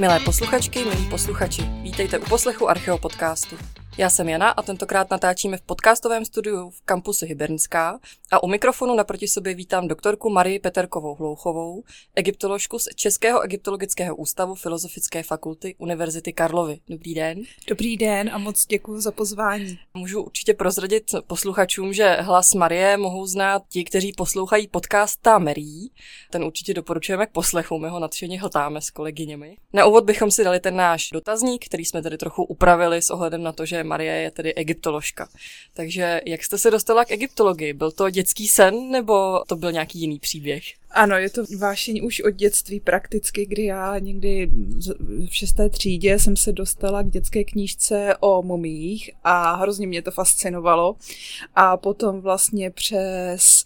Milé posluchačky, milí posluchači, vítejte u poslechu Archeopodcastu. Já jsem Jana a tentokrát natáčíme v podcastovém studiu v kampusu Hybernská a u mikrofonu naproti sobě vítám doktorku Marie Peterkovou Hlouchovou, egyptoložku z Českého egyptologického ústavu Filozofické fakulty Univerzity Karlovy. Dobrý den. Dobrý den a moc děkuji za pozvání. Můžu určitě prozradit posluchačům, že hlas Marie mohou znát ti, kteří poslouchají podcast Ta-Meri. Ten určitě doporučujeme k poslechu, my ho nadšeně hltáme s kolegyněmi. Na úvod bychom si dali ten náš dotazník, který jsme tady trochu upravili s ohledem na to, že Marie je tedy egyptoložka. Takže jak jste se dostala k egyptologii? Byl to dětský sen, nebo to byl nějaký jiný příběh? Ano, je to vášeň už od dětství prakticky, kdy já někdy v 6. třídě jsem se dostala k dětské knížce o mumiích a hrozně mě to fascinovalo. A potom vlastně přes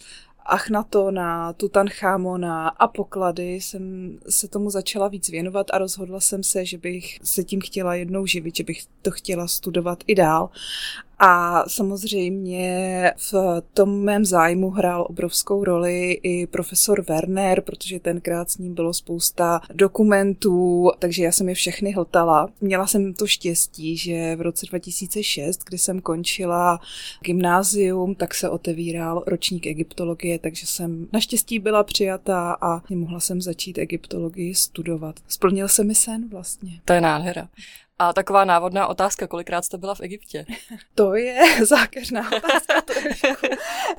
Achnatona, Tutanchamona a poklady jsem se tomu začala víc věnovat a rozhodla jsem se, že bych se tím chtěla jednou živit, že bych to chtěla studovat i dál. A samozřejmě v tom mém zájmu hrál obrovskou roli i profesor Werner, protože tenkrát s ním bylo spousta dokumentů, takže já jsem je všechny hltala. Měla jsem to štěstí, že v roce 2006, kdy jsem končila gymnázium, tak se otevíral ročník egyptologie, takže jsem naštěstí byla přijata a mohla jsem začít egyptologii studovat. Splnil se mi sen vlastně. To je nádhera. A taková návodná otázka, kolikrát jste byla v Egyptě? To je zákeřná otázka.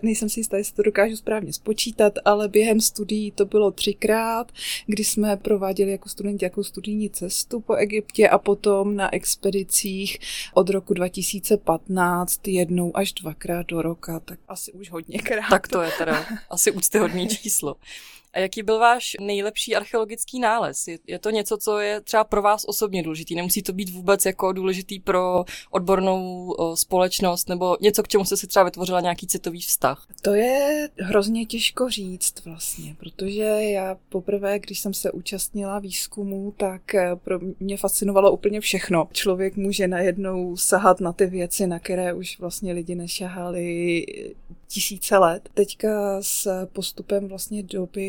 Nejsem si jistá, jestli to dokážu správně spočítat, ale během studií to bylo 3krát, kdy jsme prováděli jako studenti jako studijní cestu po Egyptě a potom na expedicích od roku 2015 jednou až 2krát do roka, tak asi už hodněkrát. Tak to je teda asi úctyhodné číslo. A jaký byl váš nejlepší archeologický nález? Je to něco, co je třeba pro vás osobně důležitý? Nemusí to být vůbec jako důležitý pro odbornou společnost nebo něco, k čemu jste si třeba vytvořila nějaký citový vztah? To je hrozně těžko říct vlastně, protože já poprvé, když jsem se účastnila výzkumu, tak pro mě fascinovalo úplně všechno. Člověk může najednou sahat na ty věci, na které už vlastně lidi nešahali tisíce let. Teďka s postupem vlastně doby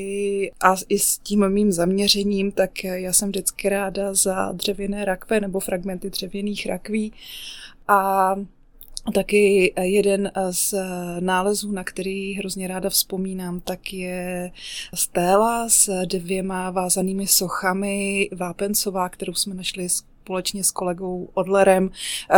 a i s tím mým zaměřením, tak já jsem vždycky ráda za dřevěné rakve nebo fragmenty dřevěných rakví a taky jeden z nálezů, na který hrozně ráda vzpomínám, tak je stéla s 2 vázanými sochami vápencová, kterou jsme našli společně s kolegou Odlerem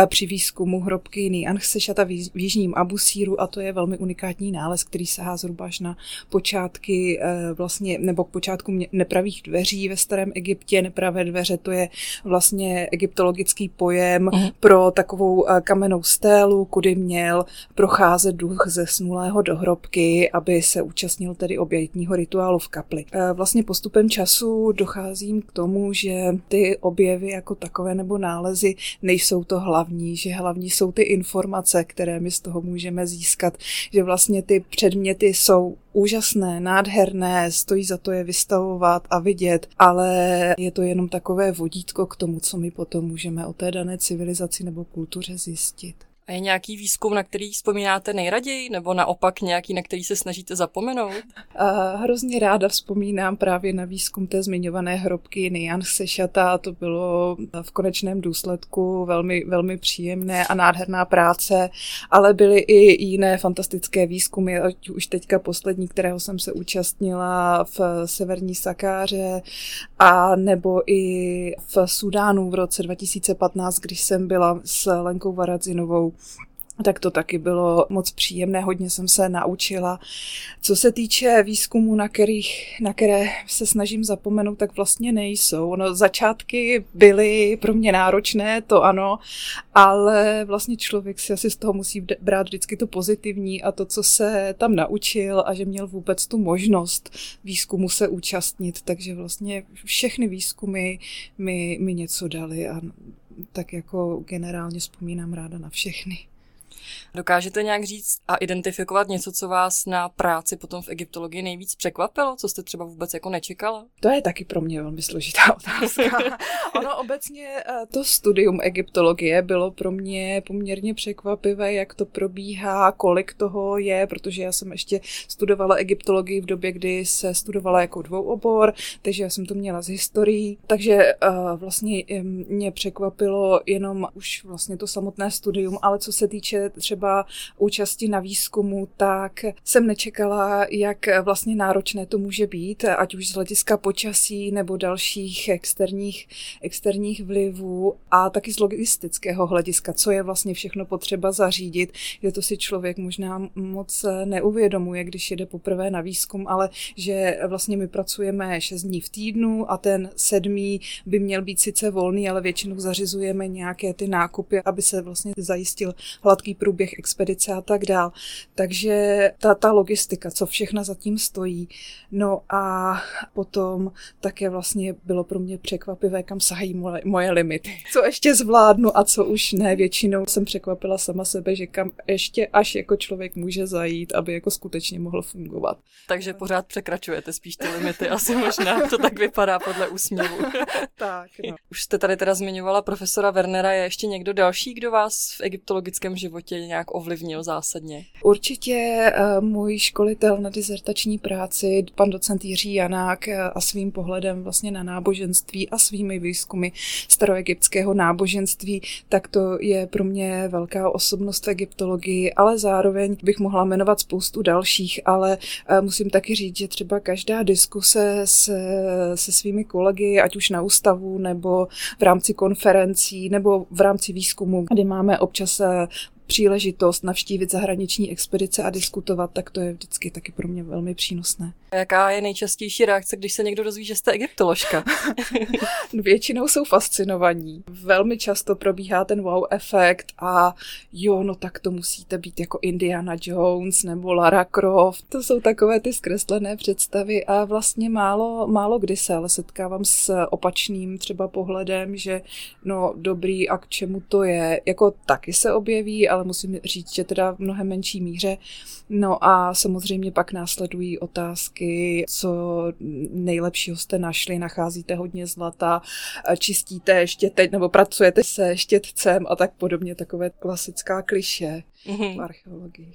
při výzkumu hrobky Niyang Sešata v jižním Abusíru a to je velmi unikátní nález, který sahá zhruba až na počátky vlastně, nebo k počátku nepravých dveří ve starém Egyptě. Nepravé dveře, to je vlastně egyptologický pojem pro takovou kamennou stélu, kudy měl procházet duch zesnulého do hrobky, aby se účastnil tedy obětního rituálu v kapli. Vlastně postupem času docházím k tomu, že ty objevy jako takové nebo nálezy nejsou to hlavní, že hlavní jsou ty informace, které my z toho můžeme získat, že vlastně ty předměty jsou úžasné, nádherné, stojí za to je vystavovat a vidět, ale je to jenom takové vodítko k tomu, co my potom můžeme o té dané civilizaci nebo kultuře zjistit. A je nějaký výzkum, na který vzpomínáte nejraději, nebo naopak nějaký, na který se snažíte zapomenout? Hrozně ráda vzpomínám právě na výzkum té zmiňované hrobky Niyang Sešata. To bylo v konečném důsledku velmi, velmi příjemné a nádherná práce, ale byly i jiné fantastické výzkumy. Už teďka poslední, kterého jsem se účastnila v severní Sakáře a nebo i v Sudánu v roce 2015, když jsem byla s Lenkou Varadzinovou, tak to taky bylo moc příjemné, hodně jsem se naučila. Co se týče výzkumu, na které se snažím zapomenout, tak vlastně nejsou. No, začátky byly pro mě náročné, to ano, ale vlastně člověk si asi z toho musí brát vždycky to pozitivní a to, co se tam naučil a že měl vůbec tu možnost výzkumu se účastnit. Takže vlastně všechny výzkumy mi něco daly a tak jako generálně vzpomínám ráda na všechny. Dokážete nějak říct a identifikovat něco, co vás na práci potom v egyptologii nejvíc překvapilo? Co jste třeba vůbec jako nečekala? To je taky pro mě velmi složitá otázka. Ono obecně to studium egyptologie bylo pro mě poměrně překvapivé, jak to probíhá, kolik toho je, protože já jsem ještě studovala egyptologii v době, kdy se studovala jako dvouobor, takže já jsem to měla z historií, takže vlastně mě překvapilo jenom už vlastně to samotné studium, ale co se týče třeba účasti na výzkumu, tak jsem nečekala, jak vlastně náročné to může být, ať už z hlediska počasí nebo dalších externích vlivů a taky z logistického hlediska, co je vlastně všechno potřeba zařídit, že to si člověk možná moc neuvědomuje, když jede poprvé na výzkum, ale že vlastně my pracujeme 6 dní v týdnu a ten 7. by měl být sice volný, ale většinou zařizujeme nějaké ty nákupy, aby se vlastně zajistil hladký průběh expedice a tak dál. Takže ta logistika, co všechna za tím stojí. No a potom také vlastně bylo pro mě překvapivé, kam sahají moje limity. Co ještě zvládnu a co už ne. Většinou jsem překvapila sama sebe, že kam ještě až jako člověk může zajít, aby jako skutečně mohl fungovat. Takže pořád překračujete spíš ty limity, asi možná to tak vypadá podle úsměvu. Tak, no. Už jste tady teda zmiňovala profesora Wernera, je ještě někdo další, kdo vás v egyptologickém životě nějak ovlivnil zásadně? Určitě můj školitel na dizertační práci, pan docent Jiří Janák, a svým pohledem vlastně na náboženství a svými výzkumy staroegyptského náboženství, tak to je pro mě velká osobnost v egyptologii, ale zároveň bych mohla jmenovat spoustu dalších, ale musím taky říct, že třeba každá diskuse se svými kolegy, ať už na ústavu, nebo v rámci konferencí, nebo v rámci výzkumu, kdy máme občas příležitost navštívit zahraniční expedice a diskutovat, tak to je vždycky taky pro mě velmi přínosné. A jaká je nejčastější reakce, když se někdo dozví, že jste egyptoložka? Většinou jsou fascinovaní. Velmi často probíhá ten wow efekt a jo, no tak to musíte být jako Indiana Jones nebo Lara Croft. To jsou takové ty zkreslené představy a vlastně málo kdy se ale setkávám s opačným třeba pohledem, že no dobrý, a k čemu to je? Jako taky se objeví, ale musím říct, že teda v mnohem menší míře. No a samozřejmě pak následují otázky, co nejlepšího jste našli, nacházíte hodně zlata, čistíte ještě teď, nebo pracujete se štětcem a tak podobně, takové klasická klišé v archeologii.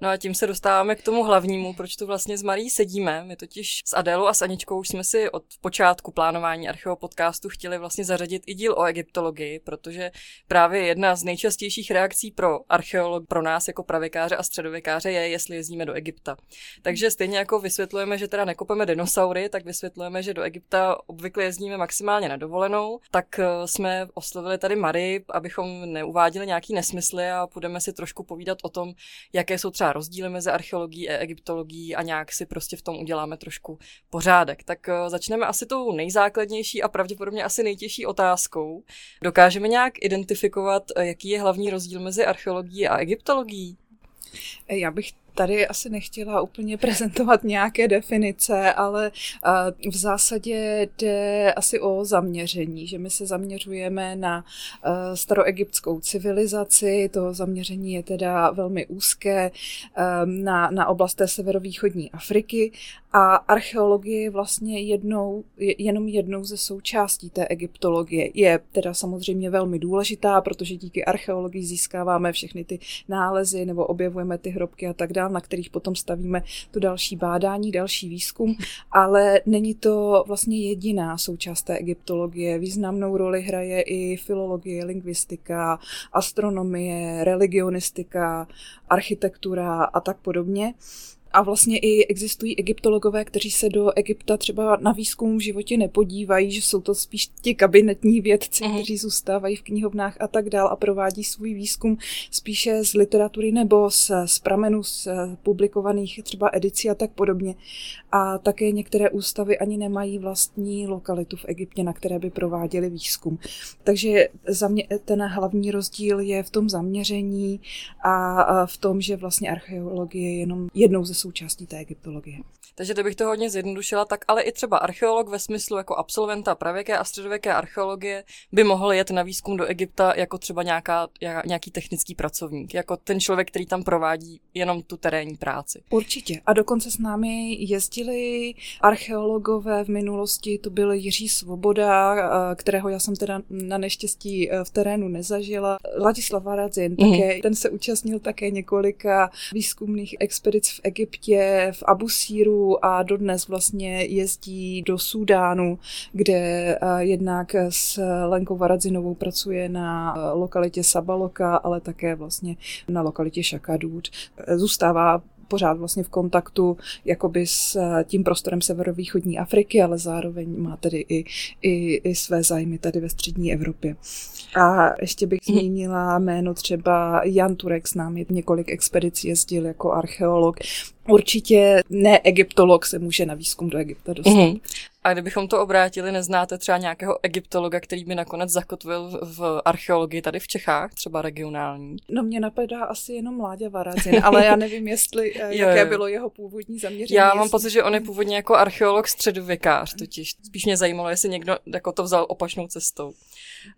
No a tím se dostáváme k tomu hlavnímu, proč tu vlastně s Marí sedíme. My totiž s Adélou a s Aničkou už jsme si od počátku plánování Archeopodcastu chtěli vlastně zařadit i díl o egyptologii, protože právě jedna z nejčastějších reakcí pro archeolog, pro nás jako pravěkáře a středověkáře je, jestli jezdíme do Egypta. Takže stejně jako vysvětlujeme, že teda nekopeme dinosaury, tak vysvětlujeme, že do Egypta obvykle jezdíme maximálně na dovolenou, tak jsme oslovili tady Marii, abychom neuváděli nějaký nesmysly a budeme si trošku povídat o tom, jaké jsou třeba rozdíly mezi archeologií a egyptologií a nějak si prostě v tom uděláme trošku pořádek. Tak začneme asi tou nejzákladnější a pravděpodobně asi nejtěžší otázkou. Dokážeme nějak identifikovat, jaký je hlavní rozdíl mezi archeologií a egyptologií? Já bych tady asi nechtěla úplně prezentovat nějaké definice, ale v zásadě jde asi o zaměření, že my se zaměřujeme na staroegyptskou civilizaci, to zaměření je teda velmi úzké na oblast té severovýchodní Afriky a archeologie je vlastně jenom jednou ze součástí té egyptologie. Je teda samozřejmě velmi důležitá, protože díky archeologii získáváme všechny ty nálezy nebo objevujeme ty hrobky a tak dále, na kterých potom stavíme to další bádání, další výzkum, ale není to vlastně jediná součást té egyptologie. Významnou roli hraje i filologie, lingvistika, astronomie, religionistika, architektura a tak podobně. A vlastně i existují egyptologové, kteří se do Egypta třeba na výzkum v životě nepodívají, že jsou to spíš ti kabinetní vědci, kteří zůstávají v knihovnách a tak dál a provádí svůj výzkum spíše z literatury nebo z pramenů, z publikovaných třeba edicí a tak podobně. A také některé ústavy ani nemají vlastní lokalitu v Egyptě, na které by prováděli výzkum. Takže za mě ten hlavní rozdíl je v tom zaměření a v tom, že vlastně archeologie je jenom jednou ze součástí té egyptologie. Takže to bych to hodně zjednodušila, tak ale i třeba archeolog ve smyslu jako absolventa pravěké a středověké archeologie by mohl jet na výzkum do Egypta jako třeba nějaký technický pracovník, jako ten člověk, který tam provádí jenom tu terénní práci. Určitě. A dokonce s námi jezdili archeologové v minulosti, to byl Jiří Svoboda, kterého já jsem teda na neštěstí v terénu nezažila. Ladislav Radzin, také, ten se účastnil také několika výzkumných expedic v Egyptě, v Abusíru a dodnes vlastně jezdí do Súdánu, kde jednak s Lenkou Varadzinovou pracuje na lokalitě Sabaloka, ale také vlastně na lokalitě Shakadút. Zůstává pořád vlastně v kontaktu jakoby s tím prostorem severovýchodní Afriky, ale zároveň má tedy i své zájmy tady ve střední Evropě. A ještě bych zmínila jméno třeba Jan Turek, s námi několik expedic jezdil jako archeolog. Určitě ne egyptolog se může na výzkum do Egypta dostat. A kdybychom to obrátili, neznáte třeba nějakého egyptologa, který by nakonec zakotvil v archeologii tady v Čechách, třeba regionální? No mě napadá asi jenom Láďa Varadzin, ale já nevím, jestli jaké bylo jeho původní zaměření. Já mám pocit, že on je původně jako archeolog středověkář totiž. Spíš mě zajímalo, jestli někdo jako to vzal opačnou cestou.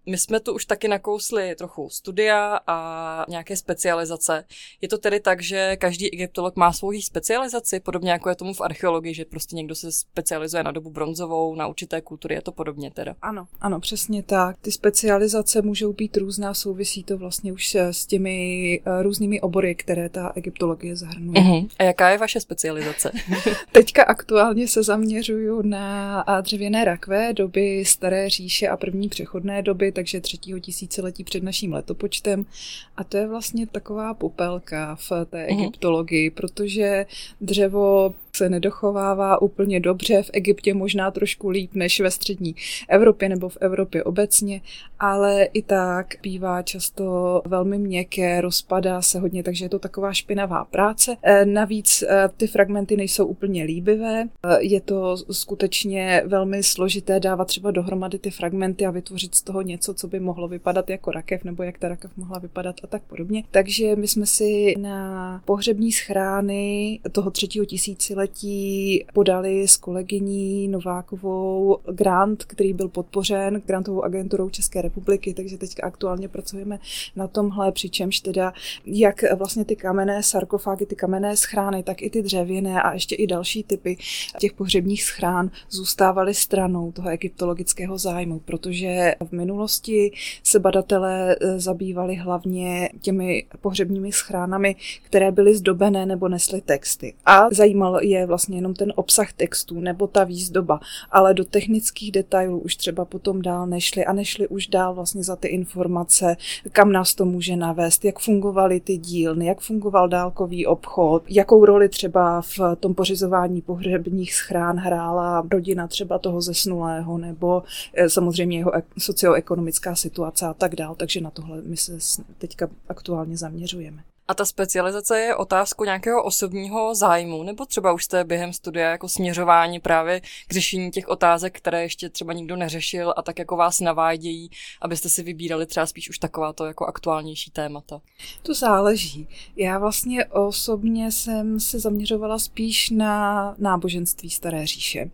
My jsme tu už taky nakousli trochu studia a nějaké specializace. Je to tedy tak, že každý egyptolog má svou specializaci, podobně jako je tomu v archeologii, že prostě někdo se specializuje na dobu bronzovou, na určité kultury, je to podobně teda. Ano, přesně tak. Ty specializace můžou být různá, souvisí to vlastně už s těmi různými obory, které ta egyptologie zahrnuje. A jaká je vaše specializace? Teďka aktuálně se zaměřuju na dřevěné rakve doby staré říše a první přechodné doby, takže 3. tisíciletí před naším letopočtem. A to je vlastně taková popelka v té egyptologii, protože dřevo se nedochovává úplně dobře, v Egyptě možná trošku líp než ve střední Evropě nebo v Evropě obecně, ale i tak bývá často velmi měkké, rozpadá se hodně, takže je to taková špinavá práce. Navíc ty fragmenty nejsou úplně líbivé, je to skutečně velmi složité dávat třeba dohromady ty fragmenty a vytvořit z toho něco, co by mohlo vypadat jako rakev, nebo jak ta rakev mohla vypadat a tak podobně. Takže my jsme si na pohřební schrány toho 3. tisíciletí podali s kolegyní Novákovou grant, který byl podpořen grantovou agenturou České republiky, takže teď aktuálně pracujeme na tomhle, přičemž teda jak vlastně ty kamenné sarkofágy, ty kamenné schrány, tak i ty dřevěné a ještě i další typy těch pohřebních schrán zůstávaly stranou toho egyptologického zájmu, protože v minulosti se badatelé zabývali hlavně těmi pohřebními schránami, které byly zdobené nebo nesly texty. A zajímal je vlastně jenom ten obsah textů nebo ta výzdoba, ale do technických detailů už třeba potom dál nešli a nešli už dál vlastně za ty informace, kam nás to může navést, jak fungovaly ty dílny, jak fungoval dálkový obchod, jakou roli třeba v tom pořizování pohřebních schrán hrála rodina třeba toho zesnulého nebo samozřejmě jeho socioekonomická situace a tak dál, takže na tohle my se teďka aktuálně zaměřujeme. A ta specializace je otázku nějakého osobního zájmu, nebo třeba už jste během studia jako směřování právě k řešení těch otázek, které ještě třeba nikdo neřešil a tak jako vás navádějí, abyste si vybírali třeba spíš už takováto jako aktuálnější témata? To záleží. Já vlastně osobně jsem se zaměřovala spíš na náboženství staré říše.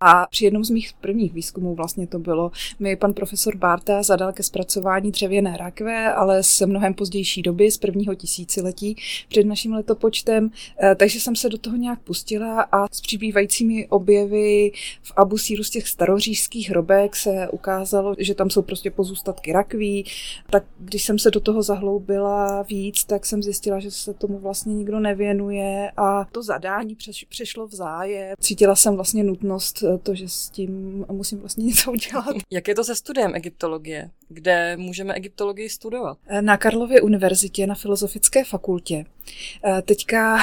A při jednom z mých prvních výzkumů vlastně to bylo, mi pan profesor Bárta zadal ke zpracování dřevěné rakve, ale z mnohem pozdější doby, z 1. tisíciletí před naším letopočtem, takže jsem se do toho nějak pustila a s přibývajícími objevy v Abusíru z těch staroříšských hrobek se ukázalo, že tam jsou prostě pozůstatky rakví, tak když jsem se do toho zahloubila víc, tak jsem zjistila, že se tomu vlastně nikdo nevěnuje a to zadání přešlo v zájem. Cítila jsem vlastně nutnost to, že s tím musím vlastně něco udělat. Jak je to se studiem egyptologie? Kde můžeme egyptologii studovat? Na Karlově univerzitě, na Filozofické fakultě. Teďka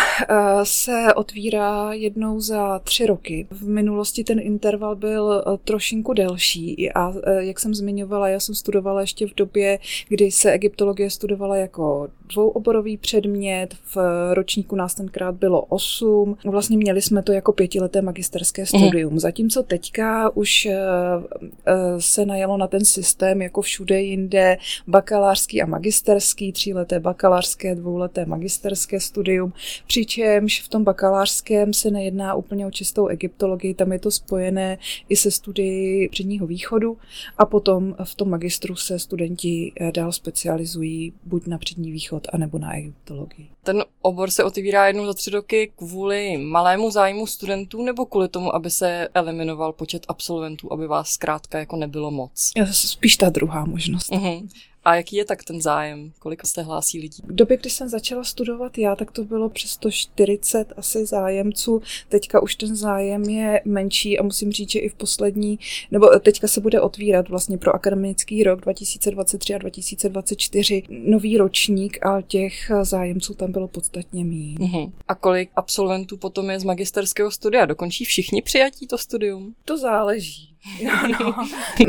se otvírá jednou za 3 roky. V minulosti ten interval byl trošinku delší a jak jsem zmiňovala, já jsem studovala ještě v době, kdy se egyptologie studovala jako dvouoborový předmět, v ročníku nás tenkrát bylo 8. Vlastně měli jsme to jako 5leté magisterské studium. Zatímco teďka už se najelo na ten systém jako všude jinde, bakalářský a magisterský, 3leté bakalářské, 2leté magisterské, magisterské studium, přičemž v tom bakalářském se nejedná úplně o čistou egyptologii, tam je to spojené i se studií Předního východu a potom v tom magistru se studenti dál specializují buď na Přední východ, anebo na egyptologii. Ten obor se otevírá jednou za 3 roky kvůli malému zájmu studentů nebo kvůli tomu, aby se eliminoval počet absolventů, aby vás zkrátka jako nebylo moc? Spíš ta druhá možnost. Uhum. A jaký je tak ten zájem? Kolik se hlásí lidí? V době, kdy jsem začala studovat já, tak to bylo přes 140 asi zájemců. Teďka už ten zájem je menší a musím říct, že i v poslední, nebo teďka se bude otvírat vlastně pro akademický rok 2023 a 2024 nový ročník a těch zájemců tam bylo podstatně míň. Uhum. A kolik absolventů potom je z magisterského studia? Dokončí všichni přijatí to studium? To záleží. No.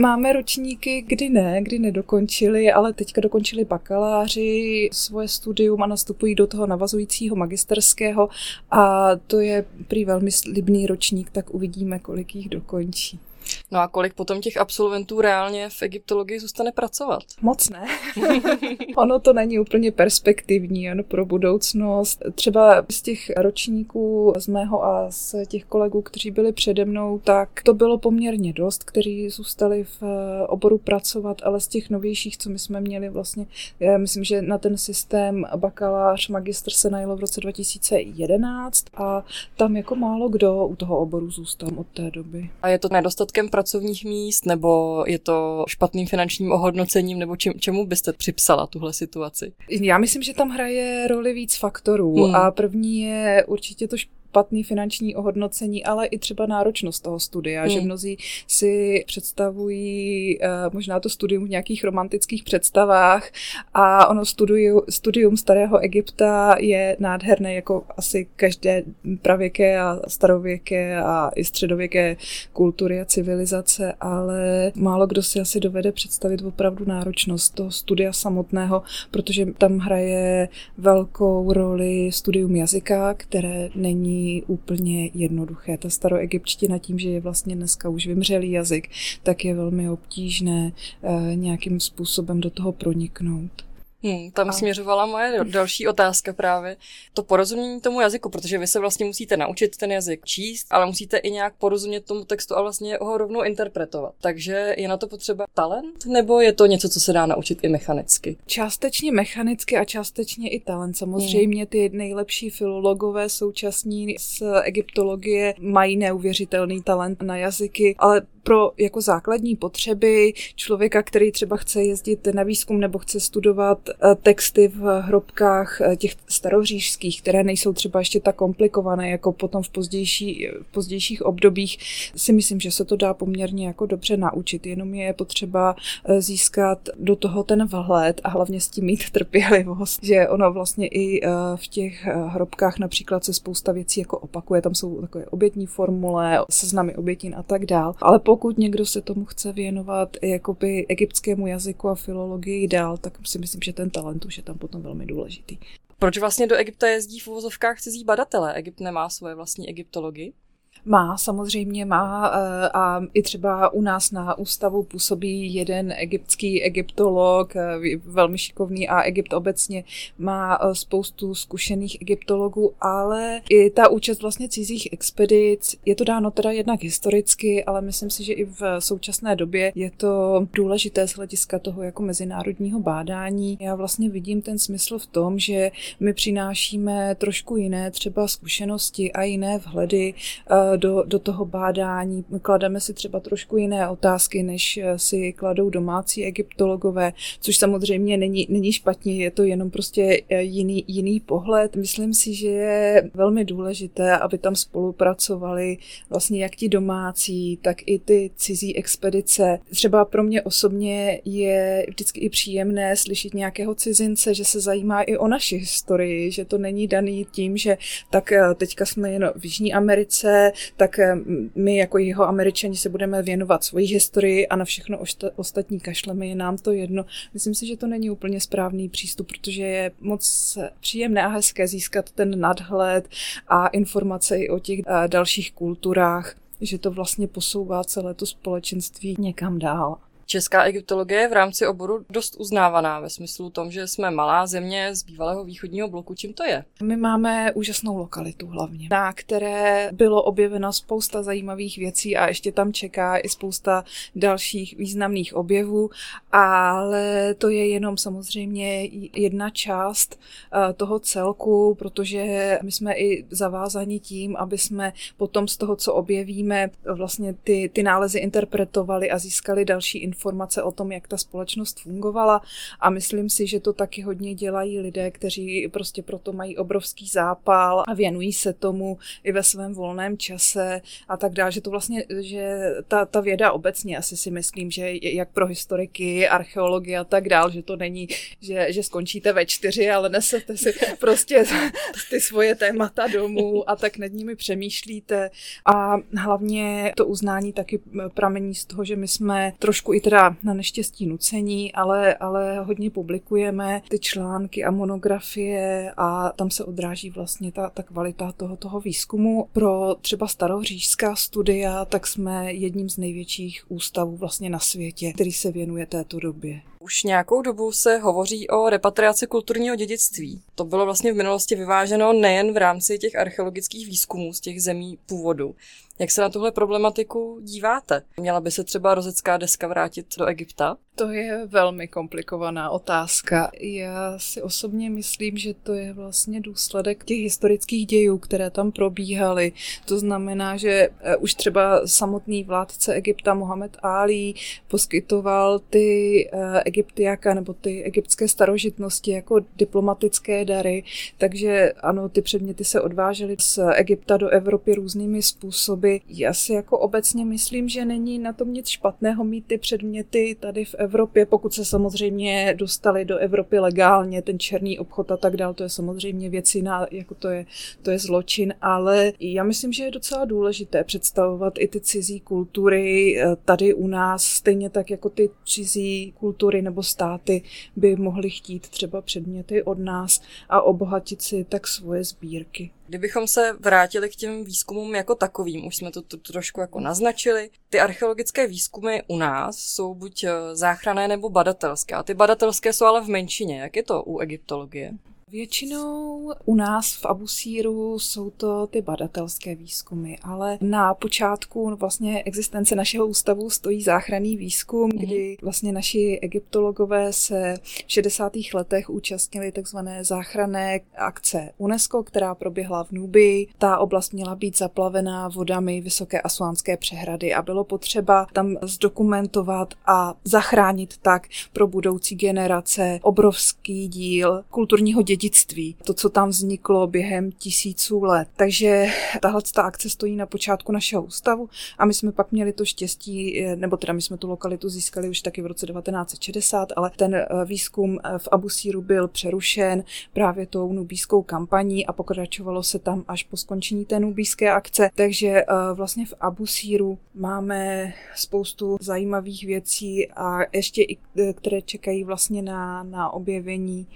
Máme ročníky, kdy nedokončili, ale teďka dokončili bakaláři svoje studium a nastupují do toho navazujícího magisterského a to je prý velmi slibný ročník, tak uvidíme, kolik jich dokončí. No a kolik potom těch absolventů reálně v egyptologii zůstane pracovat? Moc ne. Ono to není úplně perspektivní pro budoucnost. Třeba z těch ročníků z mého a z těch kolegů, kteří byli přede mnou, tak to bylo poměrně dost, kteří zůstali v oboru pracovat, ale z těch novějších, co my jsme měli vlastně, já myslím, že na ten systém bakalář, magistr se najelo v roce 2011 a tam jako málo kdo u toho oboru zůstal od té doby. A je to nedostatečné pracovních míst, nebo je to špatným finančním ohodnocením, nebo čemu byste připsala tuhle situaci? Já myslím, že tam hraje roli víc faktorů a první je určitě to špatný finanční ohodnocení, ale i třeba náročnost toho studia, že mnozí si představují možná to studium v nějakých romantických představách a ono studium starého Egypta je nádherné jako asi každé pravěké a starověké a i středověké kultury a civilizace, ale málo kdo si asi dovede představit opravdu náročnost toho studia samotného, protože tam hraje velkou roli studium jazyka, které není úplně jednoduché. Ta staroegyptština tím, že je vlastně dneska už vymřelý jazyk, tak je velmi obtížné nějakým způsobem do toho proniknout. Tam směřovala moje další otázka právě. To porozumění tomu jazyku, protože vy se vlastně musíte naučit ten jazyk číst, ale musíte i nějak porozumět tomu textu a vlastně ho rovnou interpretovat. Takže je na to potřeba talent, nebo je to něco, co se dá naučit i mechanicky? Částečně mechanicky a částečně i talent. Samozřejmě ty nejlepší filologové současní z egyptologie mají neuvěřitelný talent na jazyky, ale pro jako základní potřeby člověka, který třeba chce jezdit na výzkum nebo chce studovat texty v hrobkách těch staroříšských, které nejsou třeba ještě tak komplikované, jako potom v pozdějších obdobích, si myslím, že se to dá poměrně jako dobře naučit, jenom je potřeba získat do toho ten vhled a hlavně s tím mít trpělivost, že ono vlastně i v těch hrobkách například se spousta věcí jako opakuje, tam jsou takové obětní formule, seznamy obětin a tak dál, ale pokud někdo se tomu chce věnovat jakoby egyptskému jazyku a filologii dál, tak si myslím, že ten talent už je tam potom velmi důležitý. Proč vlastně do Egypta jezdí v uvozovkách cizí badatelé? Egypt nemá svoje vlastní egyptologii? Samozřejmě má a i třeba u nás na ústavu působí jeden egyptský egyptolog, velmi šikovný a Egypt obecně má spoustu zkušených egyptologů, ale i ta účast vlastně cizích expedic, je to dáno teda jednak historicky, ale myslím si, že i v současné době je to důležité z hlediska toho jako mezinárodního bádání. Já vlastně vidím ten smysl v tom, že my přinášíme trošku jiné třeba zkušenosti a jiné vhledy do toho bádání. Klademe si třeba trošku jiné otázky, než si kladou domácí egyptologové, což samozřejmě není špatně, je to jenom prostě jiný pohled. Myslím si, že je velmi důležité, aby tam spolupracovali vlastně jak ti domácí, tak i ty cizí expedice. Třeba pro mě osobně je vždycky i příjemné slyšet nějakého cizince, že se zajímá i o naši historii, že to není daný tím, že tak teďka jsme jen v Jižní Americe, tak my jako Jihoameričani se budeme věnovat svojí historii a na všechno ostatní kašleme, je nám to jedno. Myslím si, že to není úplně správný přístup, protože je moc příjemné a hezké získat ten nadhled a informace i o těch dalších kulturách, že to vlastně posouvá celé to společenství někam dál. česká egyptologie je v rámci oboru dost uznávaná ve smyslu tom, že jsme malá země z bývalého východního bloku. Čím to je? My máme úžasnou lokalitu hlavně, na které bylo objeveno spousta zajímavých věcí a ještě tam čeká i spousta dalších významných objevů, ale to je jenom samozřejmě jedna část toho celku, protože my jsme i zavázáni tím, aby jsme potom z toho, co objevíme, vlastně ty nálezy interpretovali a získali další informace o tom, jak ta společnost fungovala, a myslím si, že to taky hodně dělají lidé, kteří prostě proto mají obrovský zápal a věnují se tomu i ve svém volném čase a tak dále, že to vlastně, že ta věda obecně, asi si myslím, že jak pro historiky, archeologie a tak dále, že to není, že skončíte ve 4, ale nesete si prostě ty svoje témata domů a tak nad nimi přemýšlíte, a hlavně to uznání taky pramení z toho, že my jsme trošku i teda na neštěstí nucení, ale hodně publikujeme ty články a monografie a tam se odráží vlastně ta kvalita toho výzkumu. Pro třeba staroříšská studia, tak jsme jedním z největších ústavů vlastně na světě, který se věnuje této době. Už nějakou dobu se hovoří o repatriaci kulturního dědictví. To bylo vlastně v minulosti vyváženo nejen v rámci těch archeologických výzkumů z těch zemí původu. Jak se na tuhle problematiku díváte? Měla by se třeba Rosettská deska vrátit do Egypta? To je velmi komplikovaná otázka. Já si osobně myslím, že to je vlastně důsledek těch historických dějů, které tam probíhaly. To znamená, že už třeba samotný vládce Egypta Mohamed Ali poskytoval ty egyptiáka nebo ty egyptské starožitnosti jako diplomatické dary. Takže ano, ty předměty se odvážely z Egypta do Evropy různými způsoby. Já si jako obecně myslím, že není na tom nic špatného mít ty předměty tady v Evropě, pokud se samozřejmě dostali do Evropy legálně, ten černý obchod a tak dál, to je samozřejmě věc jiná, jako to je zločin, ale já myslím, že je docela důležité představovat i ty cizí kultury tady u nás, stejně tak jako ty cizí kultury nebo státy by mohly chtít třeba předměty od nás a obohatit si tak svoje sbírky. Kdybychom se vrátili k těm výzkumům jako takovým, už jsme to trošku jako naznačili, ty archeologické výzkumy u nás jsou buď záchranné nebo badatelské. A ty badatelské jsou ale v menšině. Jak je to u egyptologie? Většinou u nás v Abusíru jsou to ty badatelské výzkumy, ale na počátku vlastně existence našeho ústavu stojí záchranný výzkum, kdy vlastně naši egyptologové se v 60. letech účastnili takzvané záchranné akce UNESCO, která proběhla v Nubii. Ta oblast měla být zaplavená vodami Vysoké asuánské přehrady a bylo potřeba tam zdokumentovat a zachránit tak pro budoucí generace obrovský díl kulturního dědictví, to, co tam vzniklo během tisíců let. Takže tahleta akce stojí na počátku našeho ústavu a my jsme pak měli to štěstí, nebo teda my jsme tu lokalitu získali už taky v roce 1960, ale ten výzkum v Abusíru byl přerušen právě tou nubijskou kampaní a pokračovalo se tam až po skončení té nubijské akce. Takže vlastně v Abusíru máme spoustu zajímavých věcí a ještě i které čekají vlastně na objevení.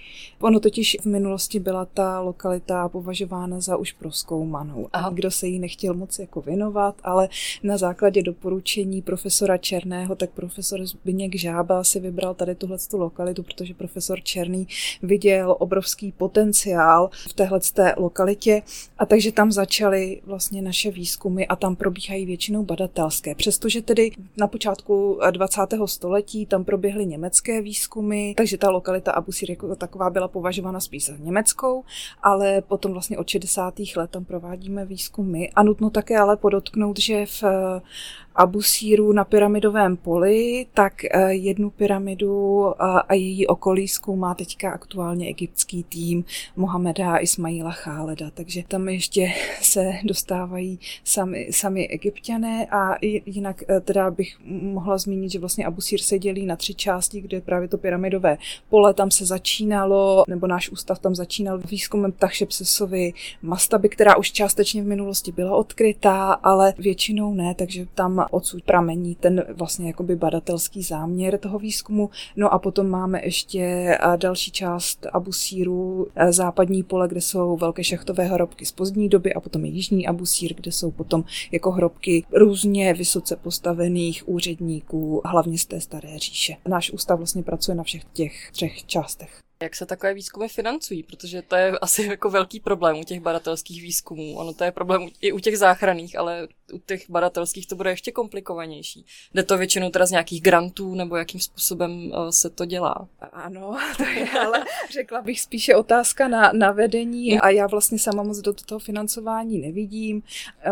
Ono totiž v minulosti byla ta lokalita považována za už prozkoumanou. Nikdo se jí nechtěl moc jako věnovat, ale na základě doporučení profesora Černého, tak profesor Zbyněk Žába si vybral tady tuhletu lokalitu, protože profesor Černý viděl obrovský potenciál v téhleté lokalitě, a takže tam začaly vlastně naše výzkumy a tam probíhají většinou badatelské. Přestože tedy na počátku 20. století tam proběhly německé výzkumy, takže ta lokalita Abusír jako taková byla považována spíš za německou, ale potom vlastně od 60. let tam provádíme výzkumy. A nutno také ale podotknout, že v Abusíru na pyramidovém poli, tak jednu pyramidu a její okolí zkoumá teďka aktuálně egyptský tým Mohameda Ismaila Khaleda, takže tam ještě se dostávají sami Egypťané. A jinak teda bych mohla zmínit, že vlastně Abusír se dělí na 3 části, kde je právě to pyramidové pole, tam se začínalo, nebo náš ústav tam začínal výzkumem Tahšepsesovy Mastaby, která už částečně v minulosti byla odkrytá, ale většinou ne, takže tam odsud pramení ten vlastně jakoby badatelský záměr toho výzkumu. No a potom máme ještě další část Abusíru, západní pole, kde jsou velké šachtové hrobky z pozdní doby, a potom je jižní Abusír, kde jsou potom jako hrobky různě vysoce postavených úředníků, hlavně z té staré říše. Náš ústav vlastně pracuje na všech těch třech částech. Jak se takové výzkumy financují? Protože to je asi jako velký problém u těch badatelských výzkumů. Ono to je problém i u těch záchranných, ale u těch badatelských to bude ještě komplikovanější. Jde to většinou teda z nějakých grantů, nebo jakým způsobem se to dělá? Ano, to je ale řekla bych spíše otázka na vedení a já vlastně sama moc do toho financování nevidím.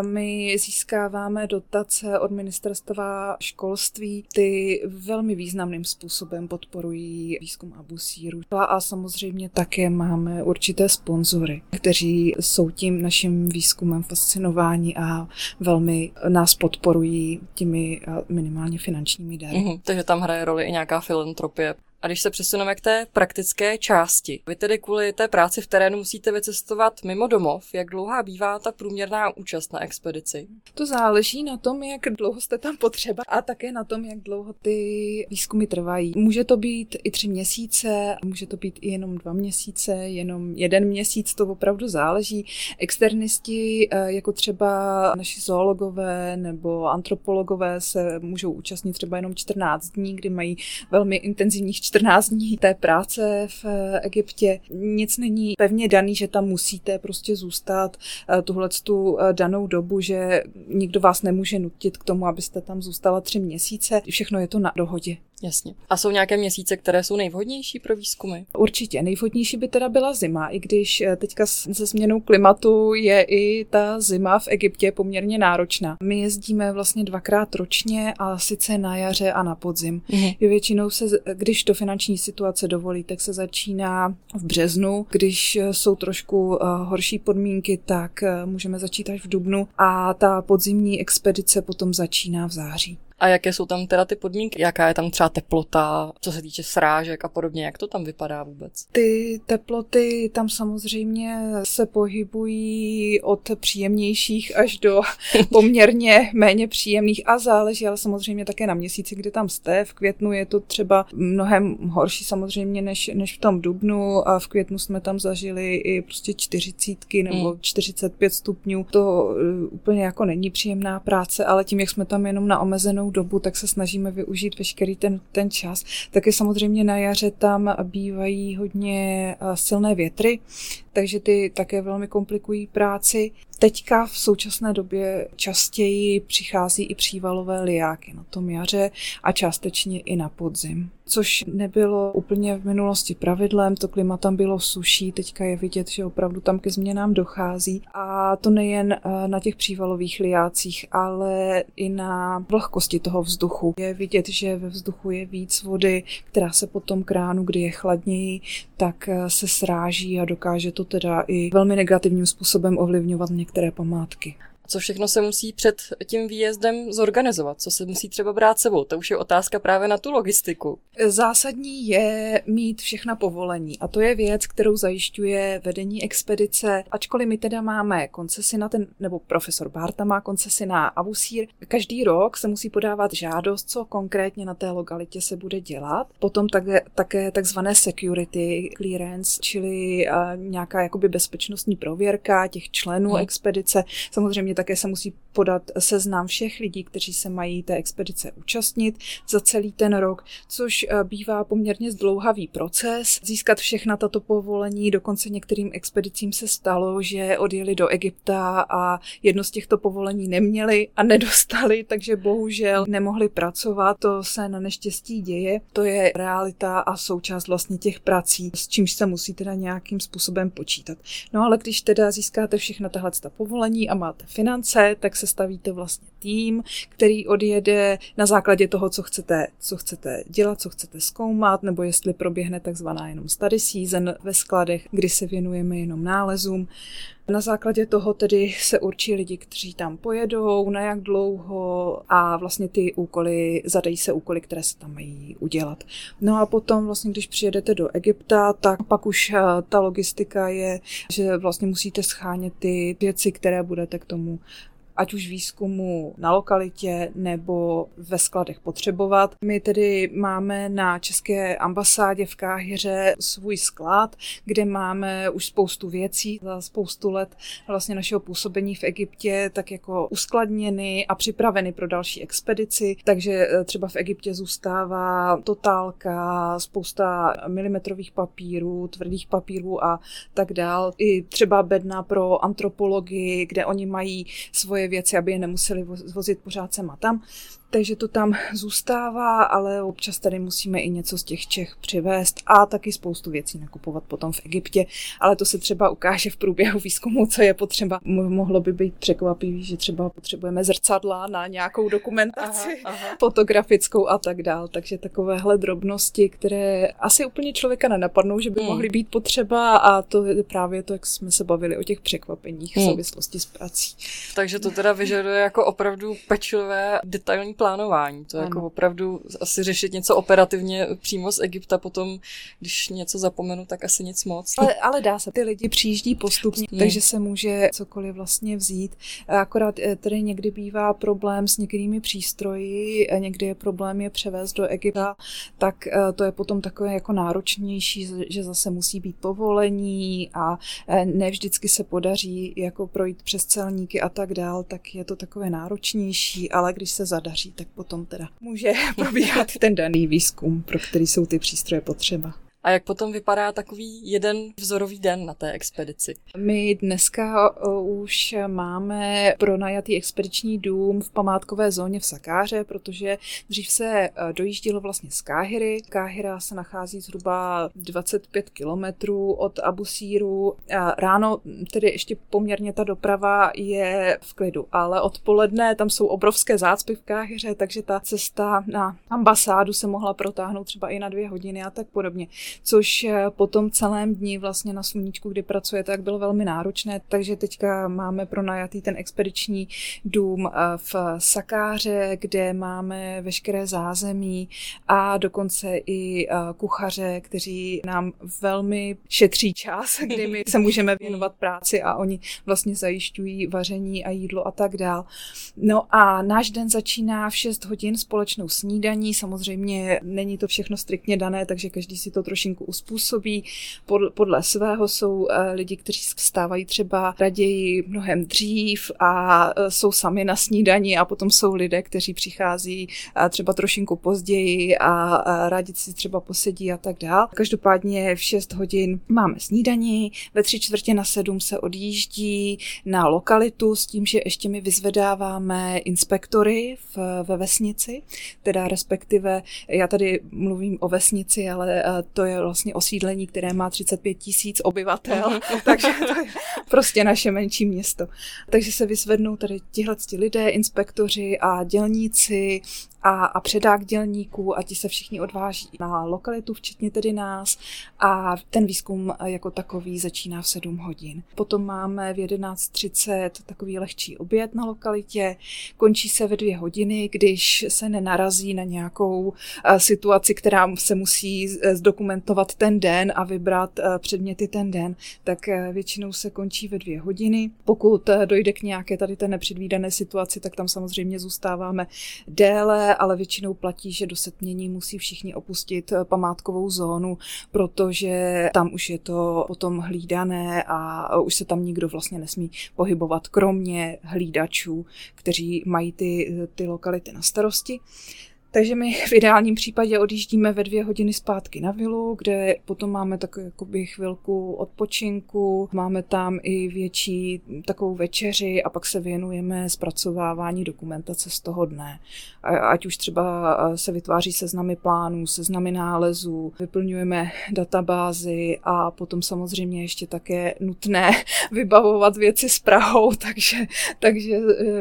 My získáváme dotace od ministerstva školství, ty velmi významným způsobem podporují výzkum Abusíru. A samozřejmě také máme určité sponzory, kteří jsou tím naším výzkumem fascinováni a velmi nás podporují těmi minimálně finančními dary. Takže tam hraje roli i nějaká filantropie. A když se přesuneme k té praktické části, vy tedy kvůli té práci v terénu musíte vycestovat mimo domov. Jak dlouhá bývá ta průměrná účast na expedici? To záleží na tom, jak dlouho jste tam potřeba a také na tom, jak dlouho ty výzkumy trvají. Může to být i 3 měsíce, může to být i jenom 2 měsíce, jenom 1 měsíc, to opravdu záleží. Externisti, jako třeba naši zoologové nebo antropologové, se můžou účastnit třeba jenom 14 dní, kdy mají velmi intenzivních 14 dní té práce v Egyptě. Nic není pevně daný, že tam musíte prostě zůstat tuhletu danou dobu, že nikdo vás nemůže nutit k tomu, abyste tam zůstala 3 měsíce. Všechno je to na dohodě. Jasně. A jsou nějaké měsíce, které jsou nejvhodnější pro výzkumy? Určitě. Nejvhodnější by teda byla zima, i když teďka se změnou klimatu je i ta zima v Egyptě poměrně náročná. My jezdíme vlastně 2krát ročně, a sice na jaře a na podzim. Většinou se, když to finanční situace dovolí, tak se začíná v březnu. Když jsou trošku horší podmínky, tak můžeme začít až v dubnu a ta podzimní expedice potom začíná v září. A jaké jsou tam teda ty podmínky? Jaká je tam třeba teplota, co se týče srážek a podobně? Jak to tam vypadá vůbec? Ty teploty tam samozřejmě se pohybují od příjemnějších až do poměrně méně příjemných a záleží ale samozřejmě také na měsíci, kdy tam jste. V květnu je to třeba mnohem horší samozřejmě než v tom dubnu a v květnu jsme tam zažili i prostě 40 nebo 45 stupňů. To úplně jako není příjemná práce, ale tím, jak jsme tam jenom na omezenou dobu, tak se snažíme využít veškerý ten čas. Taky samozřejmě na jaře tam bývají hodně silné větry, takže ty také velmi komplikují práci. Teďka v současné době častěji přichází i přívalové lijáky na tom jaře a částečně i na podzim, což nebylo úplně v minulosti pravidlem, to klima tam bylo suší, teďka je vidět, že opravdu tam ke změnám dochází a to nejen na těch přívalových lijácích, ale i na vlhkosti toho vzduchu. Je vidět, že ve vzduchu je víc vody, která se potom k ránu, kdy je chladněji, tak se sráží a dokáže to teda i velmi negativním způsobem ovlivňovat některé památky. Co všechno se musí před tím výjezdem zorganizovat? Co se musí třeba brát sebou? To už je otázka právě na tu logistiku. Zásadní je mít všechna povolení a to je věc, kterou zajišťuje vedení expedice. Ačkoliv my teda máme koncesi na ten, nebo profesor Bárta má koncesi na Abusír, každý rok se musí podávat žádost, co konkrétně na té lokalitě se bude dělat. Potom také takzvané security clearance, čili nějaká jakoby bezpečnostní prověrka těch členů expedice. Samozřejmě také se musí podat seznam všech lidí, kteří se mají té expedice účastnit za celý ten rok, což bývá poměrně zdlouhavý proces. Získat všechna tato povolení, dokonce některým expedicím se stalo, že odjeli do Egypta a jedno z těchto povolení neměli a nedostali, takže bohužel nemohli pracovat. To se na neštěstí děje. To je realita a součást vlastně těch prací, s čímž se musí teda nějakým způsobem počítat. No ale když teda získáte všechna tahle povolení a máte finance, tak sestavíte vlastně tým, který odjede na základě toho, co chcete dělat, co chcete zkoumat, nebo jestli proběhne takzvaná jenom study season ve skladech, kdy se věnujeme jenom nálezům. Na základě toho tedy se určí lidi, kteří tam pojedou, na jak dlouho a vlastně ty úkoly, zadají se úkoly, které se tam mají udělat. No a potom vlastně, když přijedete do Egypta, tak pak už ta logistika je, že vlastně musíte shánět ty věci, které budete k tomu ať už výzkumu na lokalitě nebo ve skladech potřebovat. My tedy máme na České ambasádě v Káhiře svůj sklad, kde máme už spoustu věcí za spoustu let vlastně našeho působení v Egyptě, tak jako uskladněny a připraveny pro další expedici. Takže třeba v Egyptě zůstává totálka, spousta milimetrových papírů, tvrdých papírů a tak dál. I třeba bedna pro antropologii, kde oni mají svoje věci, aby je nemuseli vozit pořád sem a tam. Takže to tam zůstává, ale občas tady musíme i něco z těch Čech přivést a taky spoustu věcí nakupovat potom v Egyptě, ale to se třeba ukáže v průběhu výzkumu, co je potřeba. Mohlo by být překvapivý, že třeba potřebujeme zrcadla na nějakou dokumentaci fotografickou a tak dál, takže takovéhle drobnosti, které asi úplně člověka nenapadnou, že by mohly být potřeba a to je právě to, jak jsme se bavili o těch překvapeních v souvislosti s prací. Takže to teda vyžaduje jako opravdu pečlivé, detailní plánování. To je jako opravdu asi řešit něco operativně přímo z Egypta, potom, když něco zapomenu, tak asi nic moc. Ale dá se. Ty lidi přijíždí postupně, takže se může cokoliv vlastně vzít. Akorát tady někdy bývá problém s některými přístroji, někdy je problém je převést do Egypta, tak to je potom takové jako náročnější, že zase musí být povolení a ne vždycky se podaří jako projít přes celníky a tak dál, tak je to takové náročnější, ale když se zadaří, tak potom teda může probíhat ten daný výzkum, pro který jsou ty přístroje potřeba. A jak potom vypadá takový jeden vzorový den na té expedici? My dneska už máme pronajatý expediční dům v památkové zóně v Sakáře, protože dřív se dojíždilo vlastně z Káhiry. Káhira se nachází zhruba 25 kilometrů od Abusíru. Ráno tedy ještě poměrně ta doprava je v klidu, ale odpoledne tam jsou obrovské zácpy v Káhiře, takže ta cesta na ambasádu se mohla protáhnout třeba i na 2 hodiny a tak podobně. Což po tom celém dni vlastně na sluníčku, kdy pracuje, tak bylo velmi náročné, takže teďka máme pronajatý ten expediční dům v Sakáře, kde máme veškeré zázemí a dokonce i kuchaře, kteří nám velmi šetří čas, kdy my se můžeme věnovat práci a oni vlastně zajišťují vaření a jídlo a tak dál. No a náš den začíná v 6 hodin společnou snídaní, samozřejmě není to všechno striktně dané, takže každý si to trošinku uspůsobí. Podle svého jsou lidi, kteří vstávají třeba raději mnohem dřív a jsou sami na snídani a potom jsou lidé, kteří přichází třeba trošinku později a rádi si třeba posedí a tak dál. Každopádně v 6 hodin máme snídani, ve 6:45 se odjíždí na lokalitu s tím, že ještě my vyzvedáváme inspektory ve vesnici, teda respektive, já tady mluvím o vesnici, ale to je vlastně osídlení, které má 35 000 obyvatel, takže to je prostě naše menší město. Takže se vyzvednou tady tihleti lidé, inspektoři a dělníci a předák dělníků a ti se všichni odváží na lokalitu, včetně tedy nás a ten výzkum jako takový začíná v 7 hodin. Potom máme v 11:30 takový lehčí oběd na lokalitě, končí se ve 2 hodiny, když se nenarazí na nějakou situaci, která se musí zdokumentovat ten den a vybrat předměty ten den, tak většinou se končí ve 2 hodiny. Pokud dojde k nějaké tady té nepředvídané situaci, tak tam samozřejmě zůstáváme déle, ale většinou platí, že do setmění musí všichni opustit památkovou zónu, protože tam už je to potom hlídané a už se tam nikdo vlastně nesmí pohybovat, kromě hlídačů, kteří mají ty lokality na starosti. Takže my v ideálním případě odjíždíme ve 2 hodiny zpátky na vilu, kde potom máme takovou jakoby chvilku odpočinku, máme tam i větší takovou večeři a pak se věnujeme zpracovávání dokumentace z toho dne. Ať už třeba se vytváří seznamy plánů, seznamy nálezů, vyplňujeme databázy a potom samozřejmě ještě také nutné vybavovat věci s Prahou, takže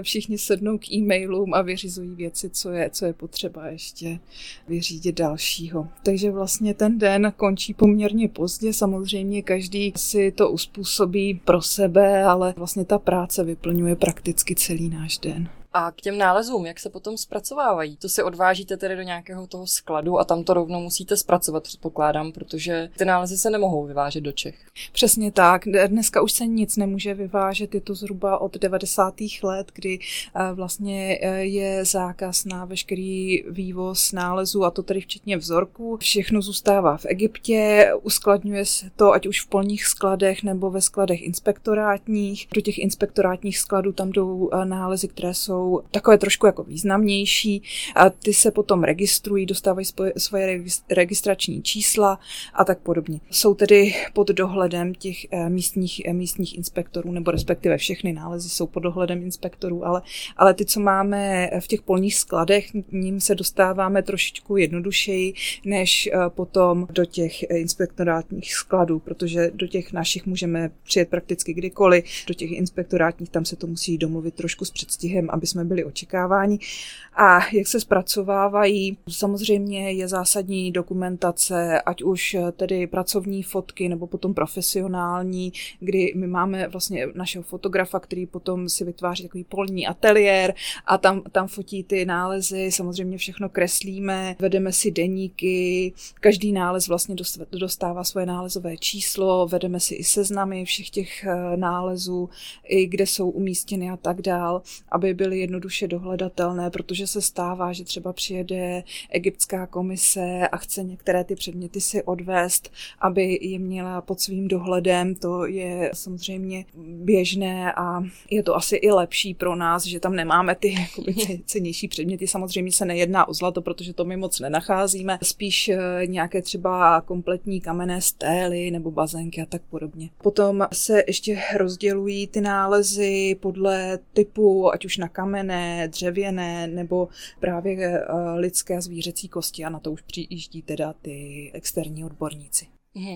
všichni sednou k e-mailům a vyřizují věci, co je potřeba ještě vyřídit dalšího. Takže vlastně ten den končí poměrně pozdě, samozřejmě každý si to uspůsobí pro sebe, ale vlastně ta práce vyplňuje prakticky celý náš den. A k těm nálezům, jak se potom zpracovávají? To si odvážíte tedy do nějakého toho skladu a tam to rovnou musíte zpracovat, předpokládám, protože ty nálezy se nemohou vyvážet do Čech. Přesně tak. Dneska už se nic nemůže vyvážet. Je to zhruba od 90. let, kdy vlastně je zákaz na veškerý vývoz nálezů, a to tedy včetně vzorků. Všechno zůstává v Egyptě, uskladňuje se to ať už v polních skladech nebo ve skladech inspektorátních. Do těch inspektorátních skladů tam jdou nálezy, které jsou takové trošku jako významnější. A ty se potom registrují, dostávají svoje registrační čísla a tak podobně. Jsou tedy pod dohledem těch místních inspektorů, nebo respektive všechny nálezy jsou pod dohledem inspektorů, ale ty, co máme v těch polních skladech, ním se dostáváme trošičku jednodušeji než potom do těch inspektorátních skladů, protože do těch našich můžeme přijet prakticky kdykoliv, do těch inspektorátních tam se to musí domluvit trošku s předstihem, aby jsme byli očekáváni. A jak se zpracovávají? Samozřejmě je zásadní dokumentace, ať už tedy pracovní fotky nebo potom profesionální, kdy my máme vlastně našeho fotografa, který potom si vytváří takový polní ateliér a tam fotí ty nálezy, samozřejmě všechno kreslíme, vedeme si deníky, každý nález vlastně dostává svoje nálezové číslo, vedeme si i seznamy všech těch nálezů, i kde jsou umístěny a tak dál, aby byly jednoduše dohledatelné, protože se stává, že třeba přijede egyptská komise a chce některé ty předměty si odvést, aby je měla pod svým dohledem. To je samozřejmě běžné a je to asi i lepší pro nás, že tam nemáme ty jakoby cennější předměty. Samozřejmě se nejedná o zlato, protože to my moc nenacházíme. Spíš nějaké třeba kompletní kamenné stély nebo bazénky a tak podobně. Potom se ještě rozdělují ty nálezy podle typu, ať už na kamenné, dřevěné nebo právě lidské a zvířecí kosti, a na to už přijíždí teda ty externí odborníci.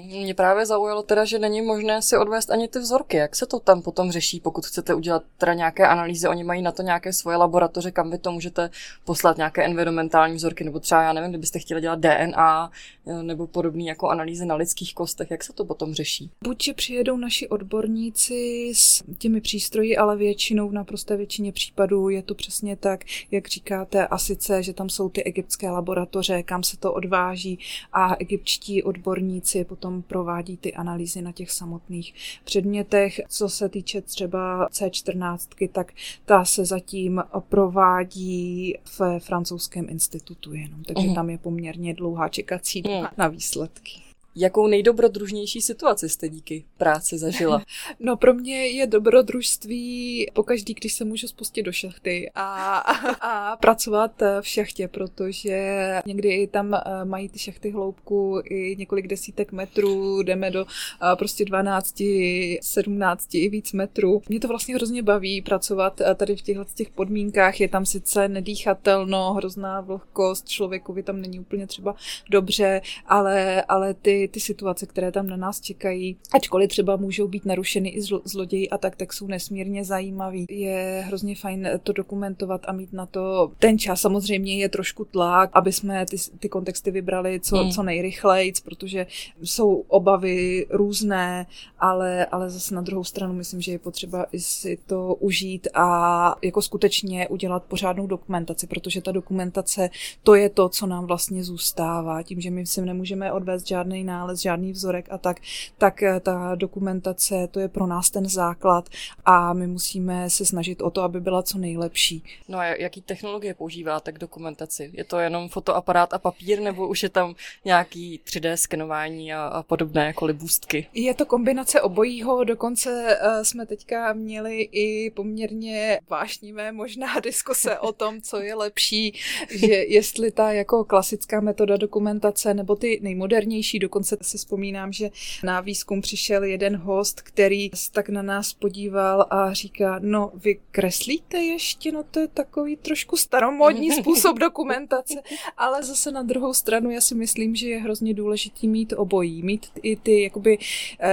Mě právě zaujalo teda, že není možné si odvést ani ty vzorky. Jak se to tam potom řeší, pokud chcete udělat teda nějaké analýzy? Oni mají na to nějaké svoje laboratoře, kam vy to můžete poslat, nějaké environmentální vzorky, nebo třeba, já nevím, kdybyste chtěli dělat DNA nebo podobný jako analýzy na lidských kostech. Jak se to potom řeší? Buď že přijedou naši odborníci s těmi přístroji, ale většinou, v naprosté většině případů je to přesně tak, jak říkáte, a sice, že tam jsou ty egyptské laboratoře, kam se to odváží a egyptští odborníci potom provádí ty analýzy na těch samotných předmětech. Co se týče třeba C14, tak ta se zatím provádí ve francouzském institutu jenom, takže tam je poměrně dlouhá čekací doba na výsledky. Jakou nejdobrodružnější situaci jste díky práci zažila? No, pro mě je dobrodružství pokaždý, když se můžu spustit do šachty a pracovat v šachtě, protože někdy tam mají ty šachty hloubku i několik desítek metrů, jdeme do prostě 12, 17 i víc metrů. Mě to vlastně hrozně baví pracovat tady v těch podmínkách. Je tam sice nedýchatelno, hrozná vlhkost, člověkovi tam není úplně třeba dobře, ale ty situace, které tam na nás čekají, ačkoliv třeba můžou být narušeny i zloději a tak jsou nesmírně zajímavý. Je hrozně fajn to dokumentovat a mít na to ten čas. Samozřejmě je trošku tlak, aby jsme ty kontexty vybrali co nejrychleji, protože jsou obavy různé, ale zase na druhou stranu myslím, že je potřeba si to užít a jako skutečně udělat pořádnou dokumentaci, protože ta dokumentace, to je to, co nám vlastně zůstává. Tím, že my si nemůžeme odvést žádný nález, žádný vzorek a tak ta dokumentace, to je pro nás ten základ a my musíme se snažit o to, aby byla co nejlepší. No a jaký technologie používáte k dokumentaci? Je to jenom fotoaparát a papír, nebo už je tam nějaký 3D skenování a podobné jako libůstky? Je to kombinace obojího, dokonce jsme teďka měli i poměrně vášnivé možná diskuse o tom, co je lepší, že jestli ta jako klasická metoda dokumentace nebo ty nejmodernější. Dokonce si vzpomínám, že na výzkum přišel jeden host, který tak na nás podíval a říká, no vy kreslíte ještě, no to je takový trošku staromódní způsob dokumentace, ale zase na druhou stranu já si myslím, že je hrozně důležitý mít obojí, mít i ty jakoby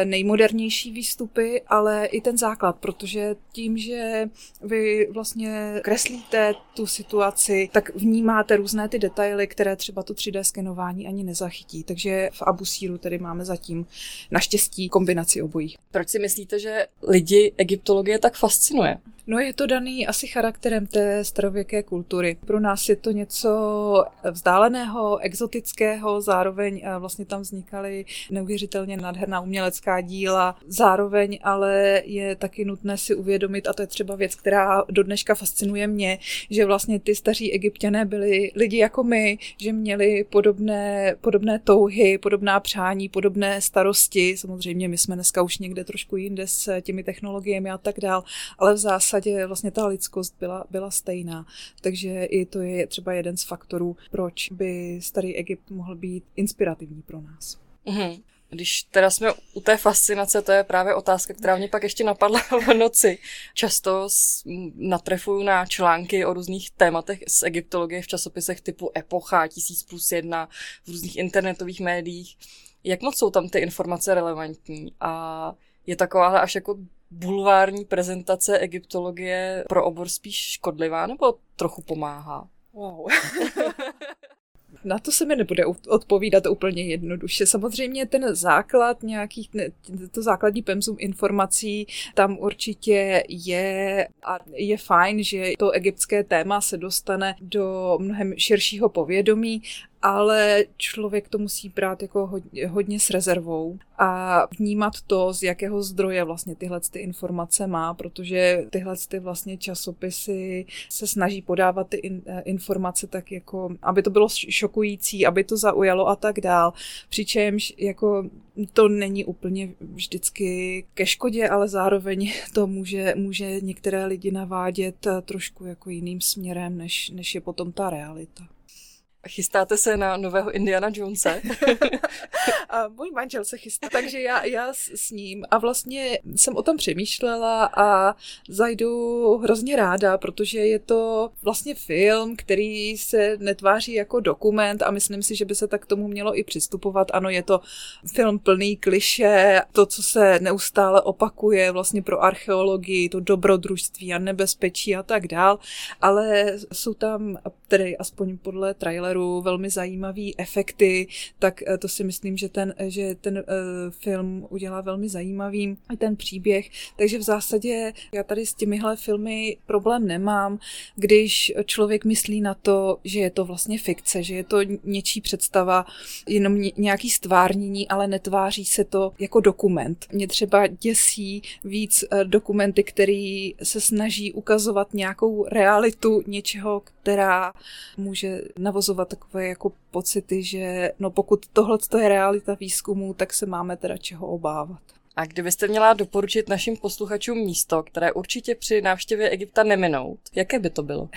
nejmodernější výstupy, ale i ten základ, protože tím, že vy vlastně kreslíte tu situaci, tak vnímáte různé ty detaily, které třeba to 3D skenování ani nezachytí, takže v Abusíru Abusíru tady máme zatím naštěstí kombinaci obojích. Proč si myslíte, že lidi egyptologie tak fascinuje? No, je to daný asi charakterem té starověké kultury. Pro nás je to něco vzdáleného, exotického, zároveň vlastně tam vznikaly neuvěřitelně nádherná umělecká díla. Zároveň ale je taky nutné si uvědomit, a to je třeba věc, která do dneška fascinuje mě, že vlastně ty staří Egypťané byli lidi jako my, že měli podobné touhy, podobná přání, podobné starosti. Samozřejmě my jsme dneska už někde trošku jinde s těmi technologiemi a tak dál, ale v zásadě vlastně ta lidskost byla stejná. Takže i to je třeba jeden z faktorů, proč by starý Egypt mohl být inspirativní pro nás. Mm-hmm. Když teda jsme u té fascinace, to je právě otázka, která mě pak ještě napadla v noci. Často natrefuju na články o různých tématech z egyptologie v časopisech typu Epocha, 1000+1, v různých internetových médiích. Jak moc jsou tam ty informace relevantní? A je takováhle až jako bulvární prezentace egyptologie pro obor spíš škodlivá, nebo trochu pomáhá? Wow. Na to se mi nebude odpovídat úplně jednoduše. Samozřejmě ten základ nějakých, to základní pemzum informací tam určitě je a je fajn, že to egyptské téma se dostane do mnohem širšího povědomí, ale člověk to musí brát jako hodně s rezervou a vnímat to, z jakého zdroje vlastně tyhle ty informace má, protože tyhle ty vlastně časopisy se snaží podávat ty informace tak jako, aby to bylo šokující, aby to zaujalo a tak dál. Přičemž jako to není úplně vždycky ke škodě, ale zároveň to může některé lidi navádět trošku jako jiným směrem, než je potom ta realita. Chystáte se na nového Indiana Jonese? A můj manžel se chystá, takže já s ním. A vlastně jsem o tom přemýšlela a zajdu hrozně ráda, protože je to vlastně film, který se netváří jako dokument a myslím si, že by se tak k tomu mělo i přistupovat. Ano, je to film plný klišé, to, co se neustále opakuje vlastně pro archeologii, to dobrodružství a nebezpečí a tak dál, ale jsou tam, tedy aspoň podle traileru, velmi zajímavý efekty, tak to si myslím, že ten film udělá velmi zajímavým ten příběh. Takže v zásadě já tady s těmihle filmy problém nemám, když člověk myslí na to, že je to vlastně fikce, že je to něčí představa, jenom nějaký stvárnění, ale netváří se to jako dokument. Mě třeba děsí víc dokumenty, který se snaží ukazovat nějakou realitu něčeho, která může navozovat takové jako pocity, že no pokud tohle je realita výzkumu, tak se máme teda čeho obávat. A kdybyste měla doporučit našim posluchačům místo, které určitě při návštěvě Egypta neminout, jaké by to bylo?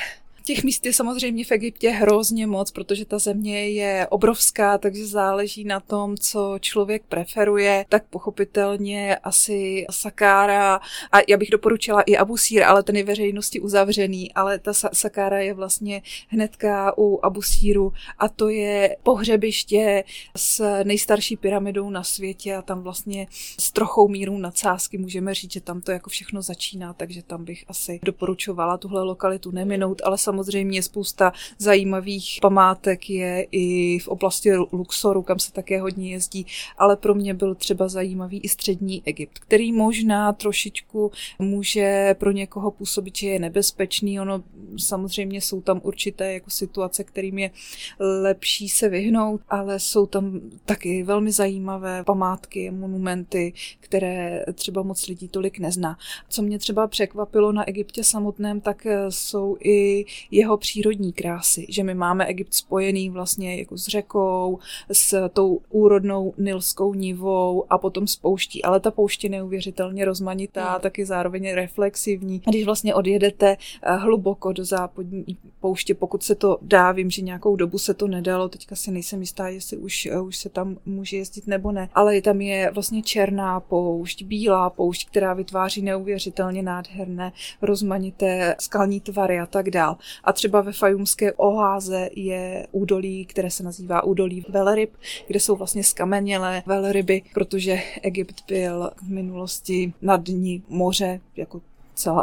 Těch míst je samozřejmě v Egyptě hrozně moc, protože ta země je obrovská, takže záleží na tom, co člověk preferuje. Tak pochopitelně asi Sakára, a já bych doporučila i Abusír, ale ten je veřejnosti uzavřený, ale ta Sakára je vlastně hnedka u Abusíru a to je pohřebiště s nejstarší pyramidou na světě a tam vlastně s trochou mírou nadsázky můžeme říct, že tam to jako všechno začíná, takže tam bych asi doporučovala tuhle lokalitu neminout, ale samozřejmě spousta zajímavých památek je i v oblasti Luxoru, kam se také hodně jezdí, ale pro mě byl třeba zajímavý i střední Egypt, který možná trošičku může pro někoho působit, že je nebezpečný. Ono samozřejmě jsou tam určité jako situace, kterým je lepší se vyhnout, ale jsou tam taky velmi zajímavé památky, monumenty, které třeba moc lidí tolik nezná. Co mě třeba překvapilo na Egyptě samotném, tak jsou i jeho přírodní krásy, že my máme Egypt spojený vlastně jako s řekou, s tou úrodnou nilskou nivou a potom s pouští, ale ta poušť je neuvěřitelně rozmanitá, taky zároveň reflexivní. Když vlastně odjedete hluboko do západní pouště, pokud se to dá, vím, že nějakou dobu se to nedalo, teďka si nejsem jistá, jestli už se tam může jezdit nebo ne, ale tam je vlastně černá poušť, bílá poušť, která vytváří neuvěřitelně nádherné, rozmanité skalní tvary a tak dál. A třeba ve fajumské oáze je údolí, které se nazývá údolí velryb, kde jsou vlastně skamenělé velryby, protože Egypt byl v minulosti na dní moře, jako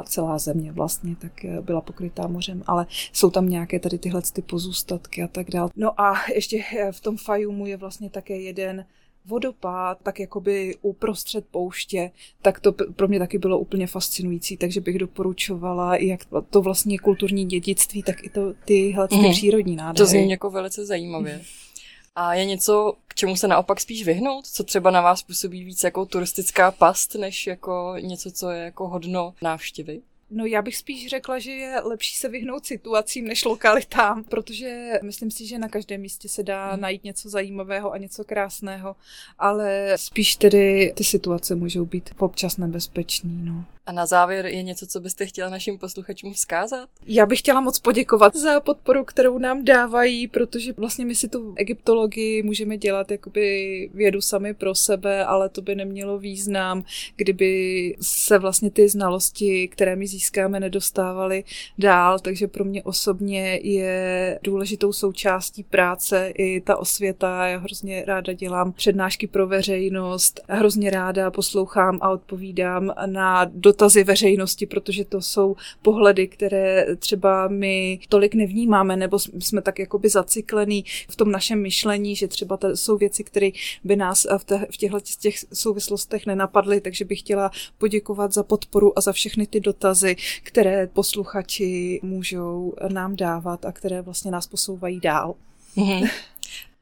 celá země vlastně, tak byla pokrytá mořem, ale jsou tam nějaké tady tyhle pozůstatky a tak dál. No a ještě v tom Fajumu je vlastně také jeden vodopád, tak jakoby uprostřed pouště, tak to pro mě taky bylo úplně fascinující, takže bych doporučovala jak to vlastně kulturní dědictví, tak i to tyhle ty přírodní nádhery. To zní jako velice zajímavě. A je něco, k čemu se naopak spíš vyhnout? Co třeba na vás působí víc jako turistická past, než jako něco, co je jako hodno návštěvy? No já bych spíš řekla, že je lepší se vyhnout situacím než lokalitám, protože myslím si, že na každém místě se dá najít něco zajímavého a něco krásného, ale spíš tedy ty situace můžou být občas nebezpečný, no. A na závěr je něco, co byste chtěla našim posluchačům vzkázat? Já bych chtěla moc poděkovat za podporu, kterou nám dávají, protože vlastně my si tu egyptologii můžeme dělat jakoby vědu sami pro sebe, ale to by nemělo význam, kdyby se vlastně ty znalosti, které my získáme, nedostávaly dál. Takže pro mě osobně je důležitou součástí práce i ta osvěta. Já hrozně ráda dělám přednášky pro veřejnost, hrozně ráda poslouchám a odpovídám na dotazy veřejnosti, protože to jsou pohledy, které třeba my tolik nevnímáme, nebo jsme tak jakoby zaciklený v tom našem myšlení, že třeba jsou věci, které by nás v těch souvislostech nenapadly, takže bych chtěla poděkovat za podporu a za všechny ty dotazy, které posluchači můžou nám dávat a které vlastně nás posouvají dál. Mm-hmm.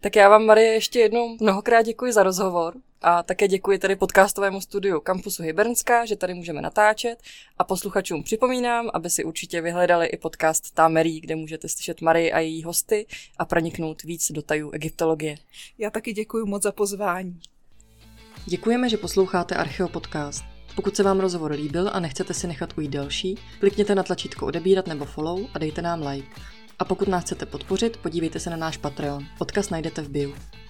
Tak já vám, Marie, ještě jednou mnohokrát děkuji za rozhovor. A také děkuji tady podcastovému studiu Kampusu Hybernská, že tady můžeme natáčet, a posluchačům připomínám, aby si určitě vyhledali i podcast Ta-Meri, kde můžete slyšet Marie a její hosty a proniknout víc do tajů egyptologie. Já taky děkuji moc za pozvání. Děkujeme, že posloucháte Archeopodcast. Pokud se vám rozhovor líbil a nechcete si nechat ujít další, klikněte na tlačítko odebírat nebo follow a dejte nám like. A pokud nás chcete podpořit, podívejte se na náš Patreon. Odkaz najdete v bio.